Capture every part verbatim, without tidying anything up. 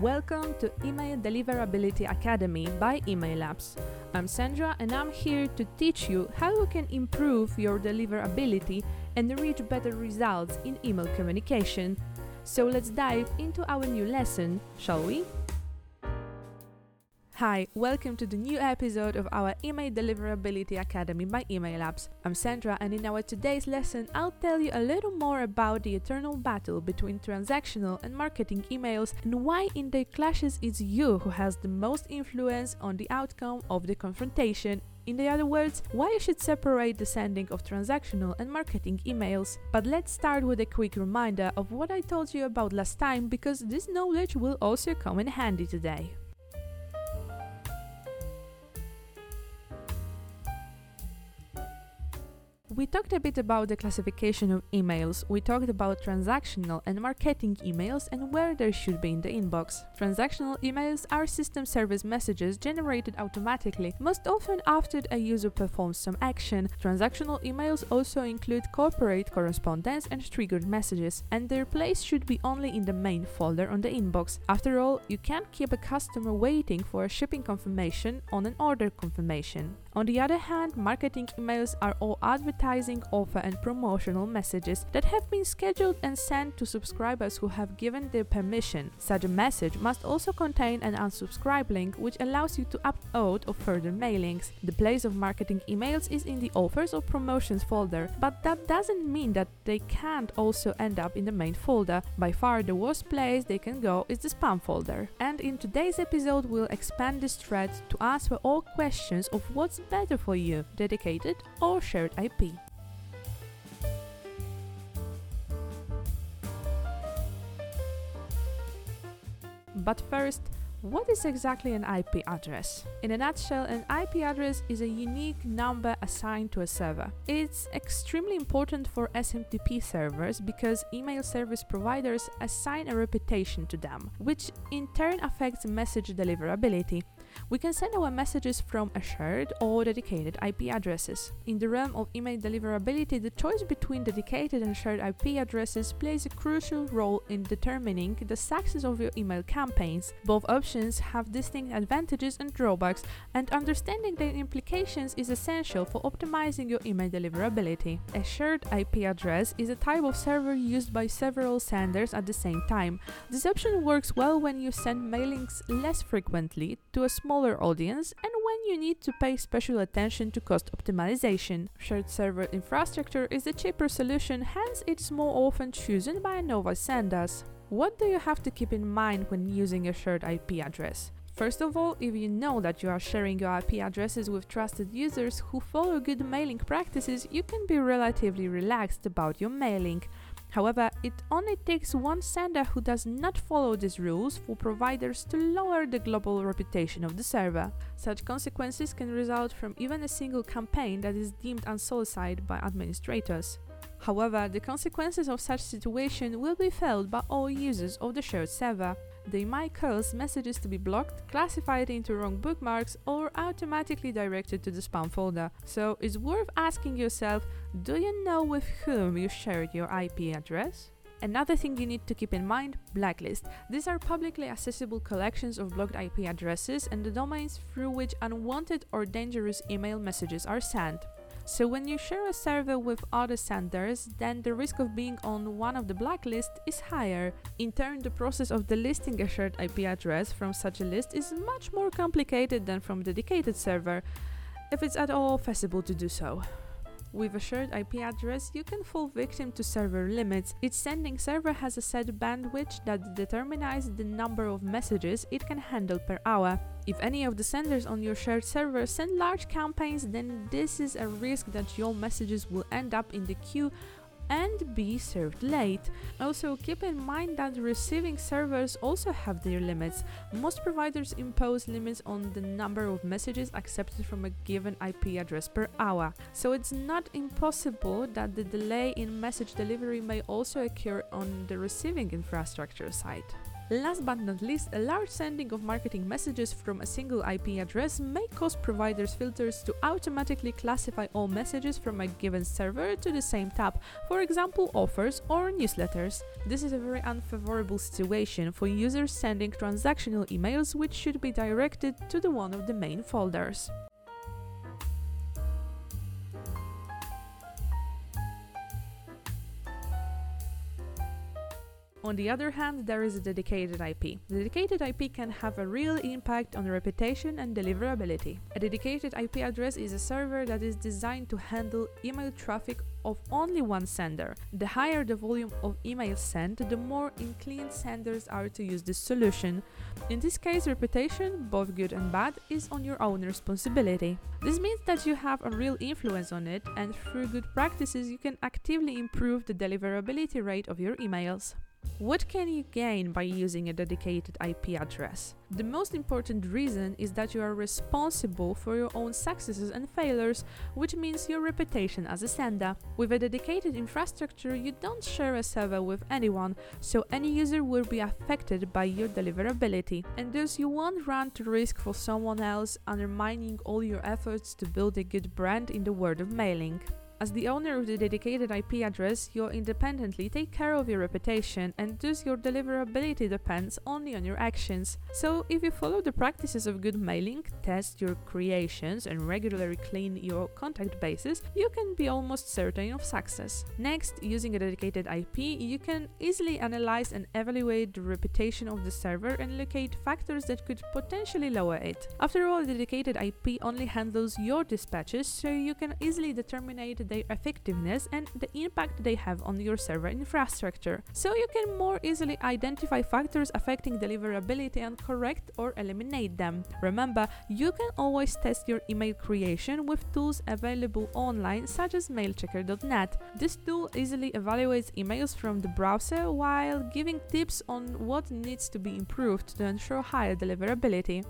Welcome to Email Deliverability Academy by EmailLabs. I'm Sandra and I'm here to teach you how you can improve your deliverability and reach better results in email communication. So let's dive into our new lesson, shall we? Hi, welcome to the new episode of our Email Deliverability Academy by EmailLabs. I'm Sandra, and in our today's lesson I'll tell you a little more about the eternal battle between transactional and marketing emails and why in their clashes it's you who has the most influence on the outcome of the confrontation. In other words, why you should separate the sending of transactional and marketing emails. But let's start with a quick reminder of what I told you about last time, because this knowledge will also come in handy today. We talked a bit about the classification of emails. We talked about transactional and marketing emails and where they should be in the inbox. Transactional emails are system service messages generated automatically, most often after a user performs some action. Transactional emails also include corporate correspondence and triggered messages, and their place should be only in the main folder on the inbox. After all, you can't keep a customer waiting for a shipping confirmation on an order confirmation. On the other hand, marketing emails are all advertising advertising, offer and promotional messages that have been scheduled and sent to subscribers who have given their permission. Such a message must also contain an unsubscribe link, which allows you to opt out of further mailings. The place of marketing emails is in the offers or promotions folder, but that doesn't mean that they can't also end up in the main folder. By far the worst place they can go is the spam folder. And in today's episode we'll expand this thread to answer all questions of what's better for you, dedicated or shared I P. But first, what is exactly an I P address? In a nutshell, an I P address is a unique number assigned to a server. It's extremely important for S M T P servers because email service providers assign a reputation to them, which in turn affects message deliverability. We can send our messages from a shared or dedicated I P addresses. In the realm of email deliverability, the choice between dedicated and shared I P addresses plays a crucial role in determining the success of your email campaigns. Both options have distinct advantages and drawbacks, and understanding their implications is essential for optimizing your email deliverability. A shared I P address is a type of server used by several senders at the same time. This option works well when you send mailings less frequently to a smaller audience and when you need to pay special attention to cost optimization. Shared server infrastructure is a cheaper solution, hence it's more often chosen by Nova senders. What do you have to keep in mind when using a shared I P address? First of all, if you know that you are sharing your I P addresses with trusted users who follow good mailing practices, you can be relatively relaxed about your mailing. However, it only takes one sender who does not follow these rules for providers to lower the global reputation of the server. Such consequences can result from even a single campaign that is deemed unsolicited by administrators. However, the consequences of such situation will be felt by all users of the shared server. They might cause messages to be blocked, classified into wrong bookmarks, or automatically directed to the spam folder. So it's worth asking yourself, do you know with whom you shared your I P address? Another thing you need to keep in mind, blacklists. These are publicly accessible collections of blocked I P addresses and the domains through which unwanted or dangerous email messages are sent. So when you share a server with other senders, then the risk of being on one of the blacklists is higher. In turn, the process of delisting a shared I P address from such a list is much more complicated than from a dedicated server, if it's at all feasible to do so. With a shared I P address, you can fall victim to server limits. Each sending server has a set bandwidth that determines the number of messages it can handle per hour. If any of the senders on your shared server send large campaigns, then this is a risk that your messages will end up in the queue and be served late. Also, keep in mind that receiving servers also have their limits. Most providers impose limits on the number of messages accepted from a given I P address per hour. So it's not impossible that the delay in message delivery may also occur on the receiving infrastructure side. Last but not least, a large sending of marketing messages from a single I P address may cause providers' filters to automatically classify all messages from a given server to the same tab, for example offers or newsletters. This is a very unfavorable situation for users sending transactional emails, which should be directed to the one of the main folders. On the other hand, there is a dedicated I P. The dedicated I P can have a real impact on reputation and deliverability. A dedicated I P address is a server that is designed to handle email traffic of only one sender. The higher the volume of emails sent, the more inclined senders are to use this solution. In this case, reputation, both good and bad, is on your own responsibility. This means that you have a real influence on it, and through good practices, you can actively improve the deliverability rate of your emails. What can you gain by using a dedicated I P address? The most important reason is that you are responsible for your own successes and failures, which means your reputation as a sender. With a dedicated infrastructure, you don't share a server with anyone, so any user will be affected by your deliverability, and thus you won't run the risk for someone else undermining all your efforts to build a good brand in the world of mailing. As the owner of the dedicated I P address, you independently take care of your reputation, and thus your deliverability depends only on your actions. So if you follow the practices of good mailing, test your creations and regularly clean your contact bases, you can be almost certain of success. Next, using a dedicated I P, you can easily analyze and evaluate the reputation of the server and locate factors that could potentially lower it. After all, a dedicated I P only handles your dispatches, so you can easily determine it their effectiveness and the impact they have on your server infrastructure. So you can more easily identify factors affecting deliverability and correct or eliminate them. Remember, you can always test your email creation with tools available online, such as MailChecker dot net. This tool easily evaluates emails from the browser while giving tips on what needs to be improved to ensure higher deliverability.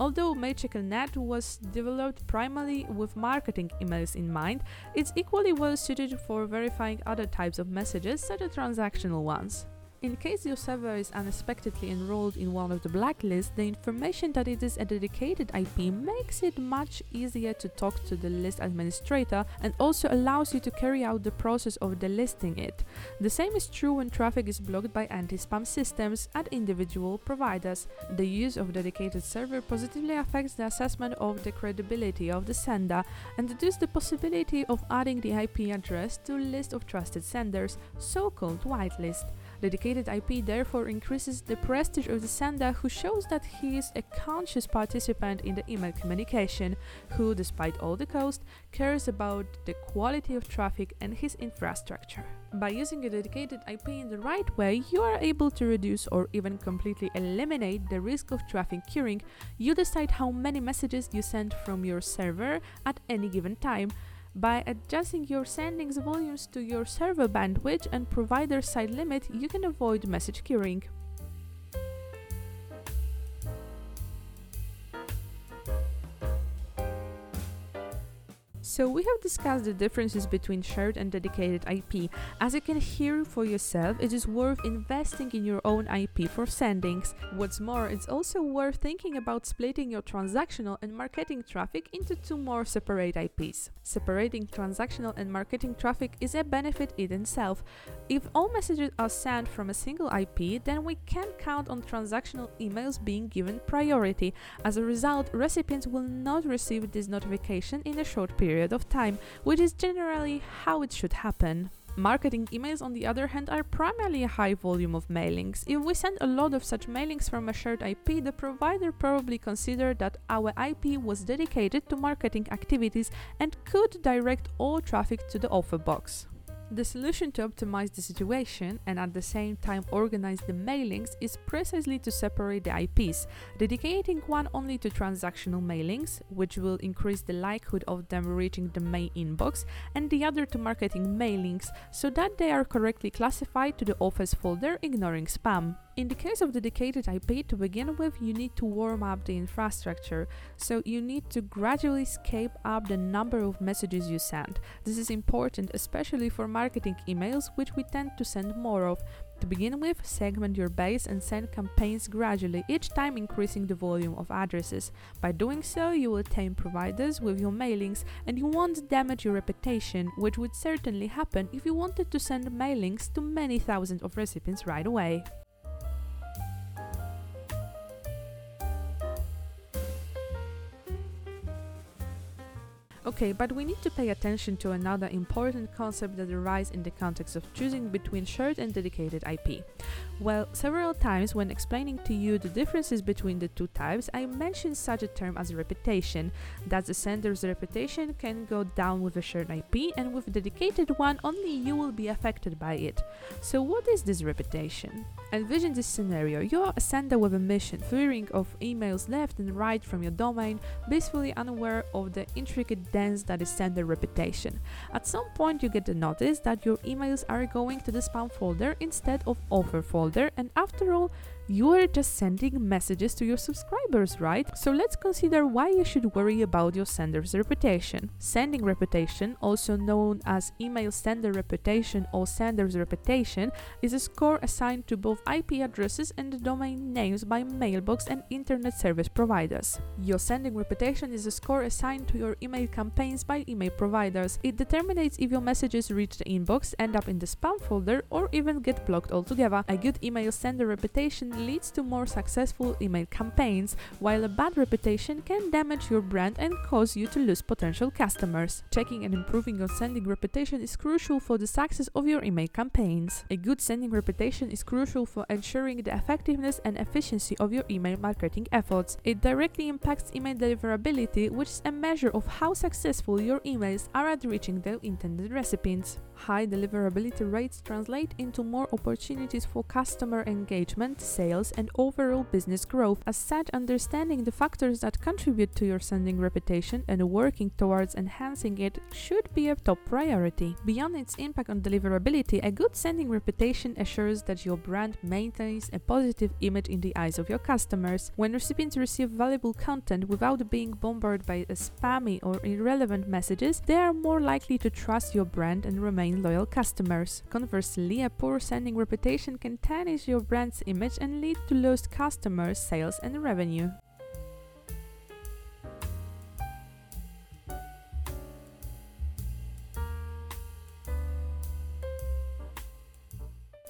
Although MailChecker dot net was developed primarily with marketing emails in mind, it's equally well suited for verifying other types of messages, such as transactional ones. In case your server is unexpectedly enrolled in one of the blacklists, the information that it is a dedicated I P makes it much easier to talk to the list administrator and also allows you to carry out the process of delisting it. The same is true when traffic is blocked by anti-spam systems at individual providers. The use of dedicated server positively affects the assessment of the credibility of the sender and reduces the possibility of adding the I P address to a list of trusted senders, so-called whitelist. Dedicated I P therefore increases the prestige of the sender, who shows that he is a conscious participant in the email communication, who, despite all the cost, cares about the quality of traffic and his infrastructure. By using a dedicated I P in the right way, you are able to reduce or even completely eliminate the risk of traffic queuing. You decide how many messages you send from your server at any given time. By adjusting your sendings volumes to your server bandwidth and provider side limit, you can avoid message queuing. So we have discussed the differences between shared and dedicated I P. As you can hear for yourself, it is worth investing in your own I P for sendings. What's more, it's also worth thinking about splitting your transactional and marketing traffic into two more separate I Ps. Separating transactional and marketing traffic is a benefit in itself. If all messages are sent from a single I P, then we can count on transactional emails being given priority. As a result, recipients will not receive this notification in a short period of time, which is generally how it should happen. Marketing emails, on the other hand, are primarily a high volume of mailings. If we send a lot of such mailings from a shared I P, the provider probably considered that our I P was dedicated to marketing activities and could direct all traffic to the offer box. The solution to optimize the situation and at the same time organize the mailings is precisely to separate the I Ps, dedicating one only to transactional mailings, which will increase the likelihood of them reaching the main inbox, and the other to marketing mailings, so that they are correctly classified to the offers folder, ignoring spam. In the case of dedicated I P, to begin with, you need to warm up the infrastructure, so you need to gradually scale up the number of messages you send. This is important, especially for marketing emails, which we tend to send more of. To begin with, segment your base and send campaigns gradually, each time increasing the volume of addresses. By doing so, you will tame providers with your mailings and you won't damage your reputation, which would certainly happen if you wanted to send mailings to many thousands of recipients right away. Okay, but we need to pay attention to another important concept that arises in the context of choosing between shared and dedicated I P. Well, several times when explaining to you the differences between the two types, I mentioned such a term as reputation, that the sender's reputation can go down with a shared I P, and with a dedicated one, only you will be affected by it. So what is this reputation? Envision this scenario. You're a sender with a mission, firing of emails left and right from your domain, blissfully unaware of the intricate dance that is sender reputation. At some point you get the notice that your emails are going to the spam folder instead of offer folder, and after all, you are just sending messages to your subscribers, right? So let's consider why you should worry about your sender's reputation. Sending reputation, also known as email sender reputation or sender's reputation, is a score assigned to both I P addresses and the domain names by mailbox and internet service providers. Your sending reputation is a score assigned to your email campaigns by email providers. It determines if your messages reach the inbox, end up in the spam folder, or even get blocked altogether. A good email sender reputation leads to more successful email campaigns, while a bad reputation can damage your brand and cause you to lose potential customers. Checking and improving your sending reputation is crucial for the success of your email campaigns. A good sending reputation is crucial for ensuring the effectiveness and efficiency of your email marketing efforts. It directly impacts email deliverability, which is a measure of how successful your emails are at reaching their intended recipients. High deliverability rates translate into more opportunities for customer engagement, sales, and overall business growth. As such, understanding the factors that contribute to your sending reputation and working towards enhancing it should be a top priority. Beyond its impact on deliverability, a good sending reputation assures that your brand maintains a positive image in the eyes of your customers. When recipients receive valuable content without being bombarded by spammy or irrelevant messages, they are more likely to trust your brand and remain loyal customers. Conversely, a poor sending reputation can tarnish your brand's image and lead to lost customers, sales, and revenue.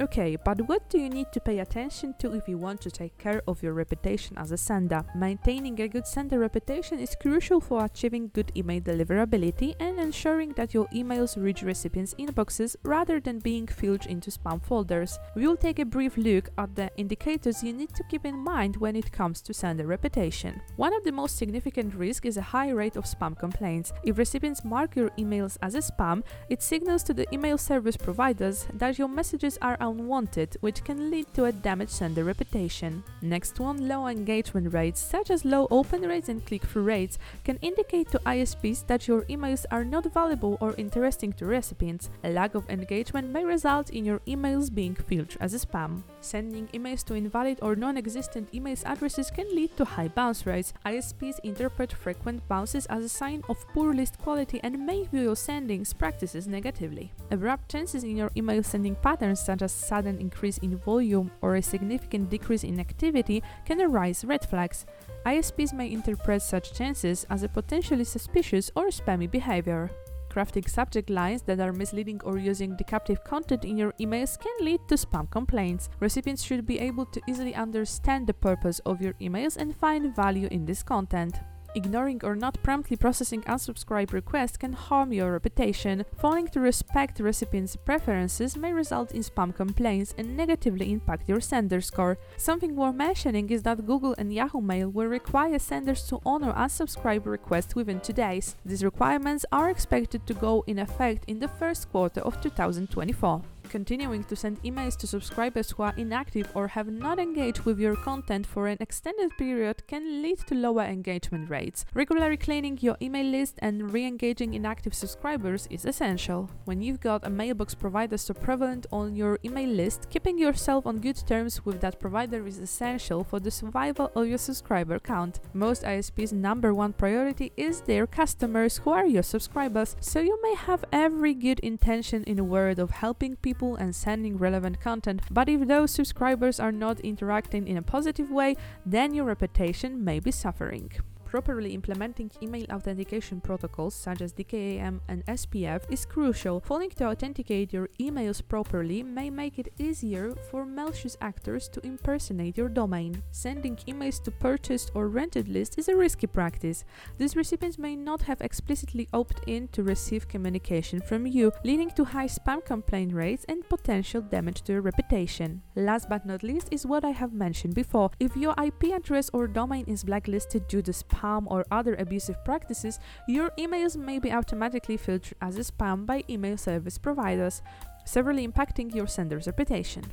Okay, but what do you need to pay attention to if you want to take care of your reputation as a sender? Maintaining a good sender reputation is crucial for achieving good email deliverability and ensuring that your emails reach recipients' inboxes rather than being filched into spam folders. We will take a brief look at the indicators you need to keep in mind when it comes to sender reputation. One of the most significant risks is a high rate of spam complaints. If recipients mark your emails as a spam, it signals to the email service providers that your messages are unwanted, which can lead to a damaged sender reputation. Next one, low engagement rates, such as low open rates and click-through rates, can indicate to I S Ps that your emails are not valuable or interesting to recipients. A lack of engagement may result in your emails being filched as a spam. Sending emails to invalid or non-existent email addresses can lead to high bounce rates. I S Ps interpret frequent bounces as a sign of poor list quality and may view your sendings practices negatively. Abrupt changes in your email sending patterns, such as sudden increase in volume or a significant decrease in activity, can arise red flags. I S Ps may interpret such changes as a potentially suspicious or spammy behavior. Crafting subject lines that are misleading or using descriptive content in your emails can lead to spam complaints. Recipients should be able to easily understand the purpose of your emails and find value in this content. Ignoring or not promptly processing unsubscribe requests can harm your reputation. Failing to respect recipients' preferences may result in spam complaints and negatively impact your sender score. Something worth mentioning is that Google and Yahoo Mail will require senders to honor unsubscribe requests within two days. These requirements are expected to go in effect in the first quarter of two thousand twenty-four. Continuing to send emails to subscribers who are inactive or have not engaged with your content for an extended period can lead to lower engagement rates. Regularly cleaning your email list and re-engaging inactive subscribers is essential. When you've got a mailbox provider so prevalent on your email list, keeping yourself on good terms with that provider is essential for the survival of your subscriber count. Most I S Ps' number one priority is their customers, who are your subscribers, so you may have every good intention in the world of helping people people and sending relevant content, but if those subscribers are not interacting in a positive way, then your reputation may be suffering. Properly implementing email authentication protocols such as D K I M and S P F is crucial. Failing to authenticate your emails properly may make it easier for malicious actors to impersonate your domain. Sending emails to purchased or rented lists is a risky practice. These recipients may not have explicitly opted in to receive communication from you, leading to high spam complaint rates and potential damage to your reputation. Last but not least is what I have mentioned before. If your I P address or domain is blacklisted due to spam spam or other abusive practices, your emails may be automatically filtered as a spam by email service providers, severely impacting your sender's reputation.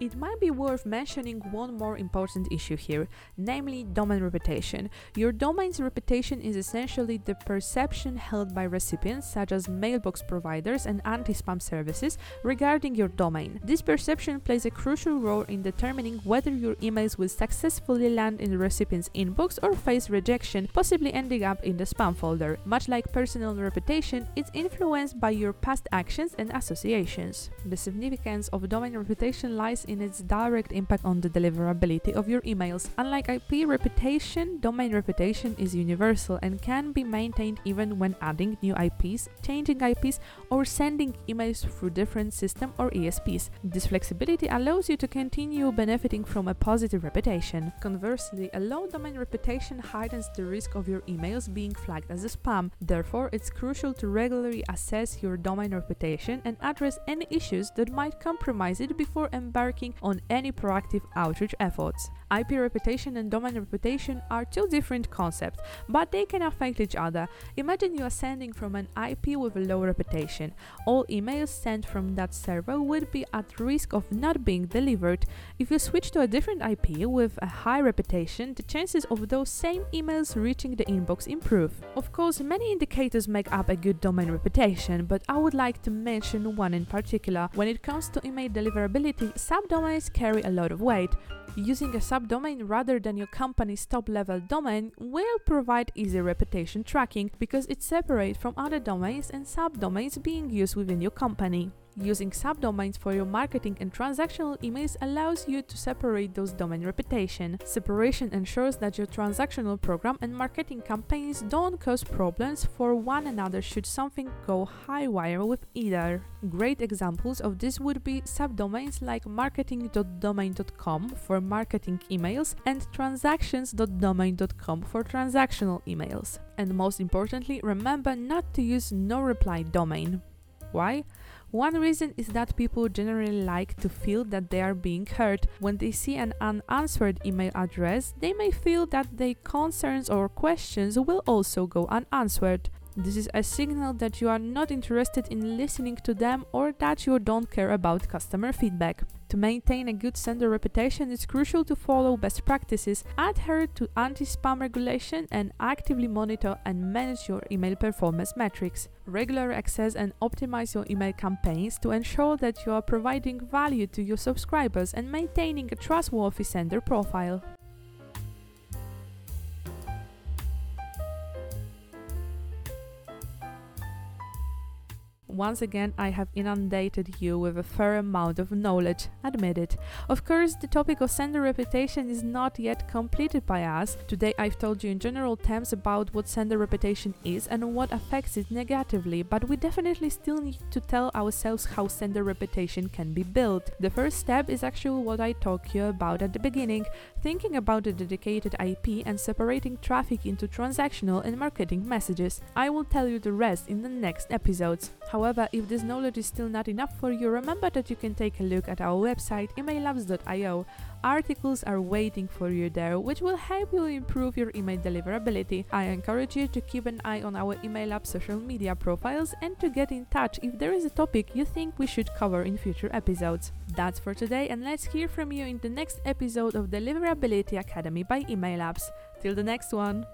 It might be worth mentioning one more important issue here, namely domain reputation. Your domain's reputation is essentially the perception held by recipients such as mailbox providers and anti-spam services regarding your domain. This perception plays a crucial role in determining whether your emails will successfully land in the recipient's inbox or face rejection, possibly ending up in the spam folder. Much like personal reputation, it's influenced by your past actions and associations. The significance of domain reputation lies in its direct impact on the deliverability of your emails. Unlike I P reputation, domain reputation is universal and can be maintained even when adding new I Ps, changing I Ps, or sending emails through different system or E S Ps. This flexibility allows you to continue benefiting from a positive reputation. Conversely, a low domain reputation heightens the risk of your emails being flagged as a spam. Therefore, it's crucial to regularly assess your domain reputation and address any issues that might compromise it before embarking on any proactive outreach efforts. I P reputation and domain reputation are two different concepts, but they can affect each other. Imagine you are sending from an I P with a low reputation. All emails sent from that server would be at risk of not being delivered. If you switch to a different I P with a high reputation, the chances of those same emails reaching the inbox improve. Of course, many indicators make up a good domain reputation, but I would like to mention one in particular. When it comes to email deliverability, subdomains carry a lot of weight. Using a subdomain rather than your company's top-level domain will provide easy reputation tracking because it's separate from other domains and subdomains being used within your company. Using subdomains for your marketing and transactional emails allows you to separate those domain reputation. Separation ensures that your transactional program and marketing campaigns don't cause problems for one another should something go haywire with either. Great examples of this would be subdomains like marketing dot domain dot com for marketing emails and transactions dot domain dot com for transactional emails. And most importantly, remember not to use no-reply domain. Why? One reason is that people generally like to feel that they are being heard. When they see an unanswered email address, they may feel that their concerns or questions will also go unanswered. This is a signal that you are not interested in listening to them or that you don't care about customer feedback. To maintain a good sender reputation, it's crucial to follow best practices, adhere to anti-spam regulation, and actively monitor and manage your email performance metrics. Regularly access and optimize your email campaigns to ensure that you are providing value to your subscribers and maintaining a trustworthy sender profile. Once again, I have inundated you with a fair amount of knowledge, admit it. Of course, the topic of sender reputation is not yet completed by us. Today I've told you in general terms about what sender reputation is and what affects it negatively, but we definitely still need to tell ourselves how sender reputation can be built. The first step is actually what I talked you about at the beginning, thinking about a dedicated I P and separating traffic into transactional and marketing messages. I will tell you the rest in the next episodes. However, However, if this knowledge is still not enough for you, remember that you can take a look at our website email labs dot i o. Articles are waiting for you there, which will help you improve your email deliverability. I encourage you to keep an eye on our EmailLabs social media profiles and to get in touch if there is a topic you think we should cover in future episodes. That's for today, and let's hear from you in the next episode of Deliverability Academy by EmailLabs. Till the next one!